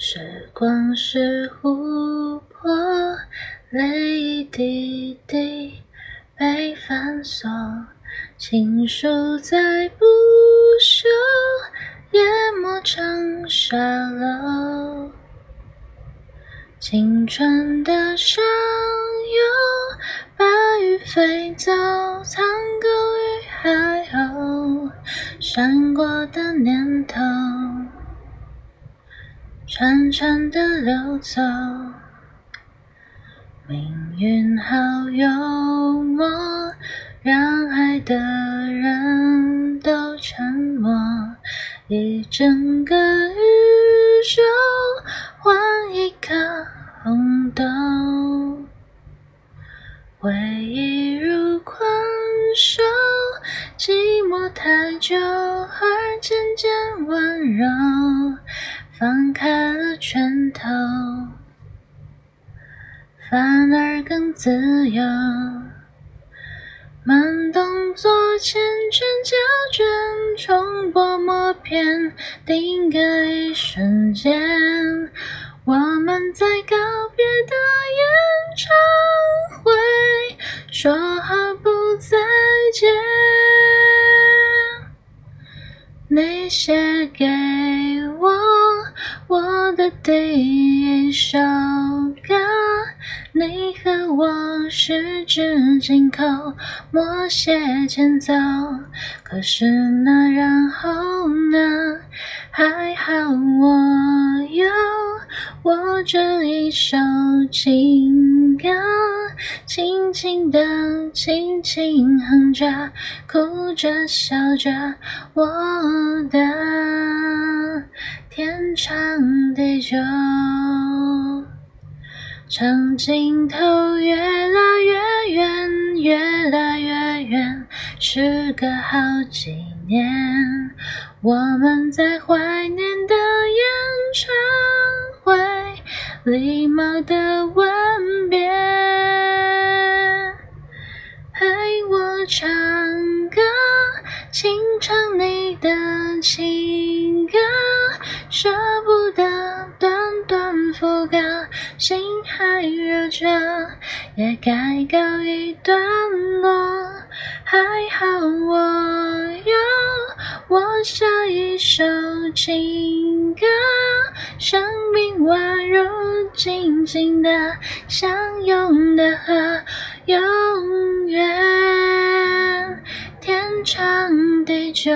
时光是琥珀，泪一滴滴被反锁，情书在不朽，淹没成沙漏。青春的上游，把鱼飞走，苍狗与海鸥，闪过的念头，潺潺的流走。命运好幽默，让爱的人都沉默，一整个宇宙换一颗红豆。回忆如困兽，寂寞太久而渐渐温柔，放开了拳头，反而更自由。慢动作缱绻胶卷，冲破默片，定格一瞬间，我们在告别的演唱会说好不再见。你写给我的第一首歌，你和我十指紧扣，默写前奏。可是那然后呢？还好我有我这一首情歌，轻轻的，轻轻哼着，哭着笑着，我的天长地久。长镜头越拉越远，越拉越远，时隔好几年，我们在怀念的演唱会，礼貌的吻别。陪我唱歌，请唱你的情歌，舍不得短短副歌，心还热着，也该告一段落。还好我有我下一首情歌，生命宛如静静的相拥的河，永远天长地久。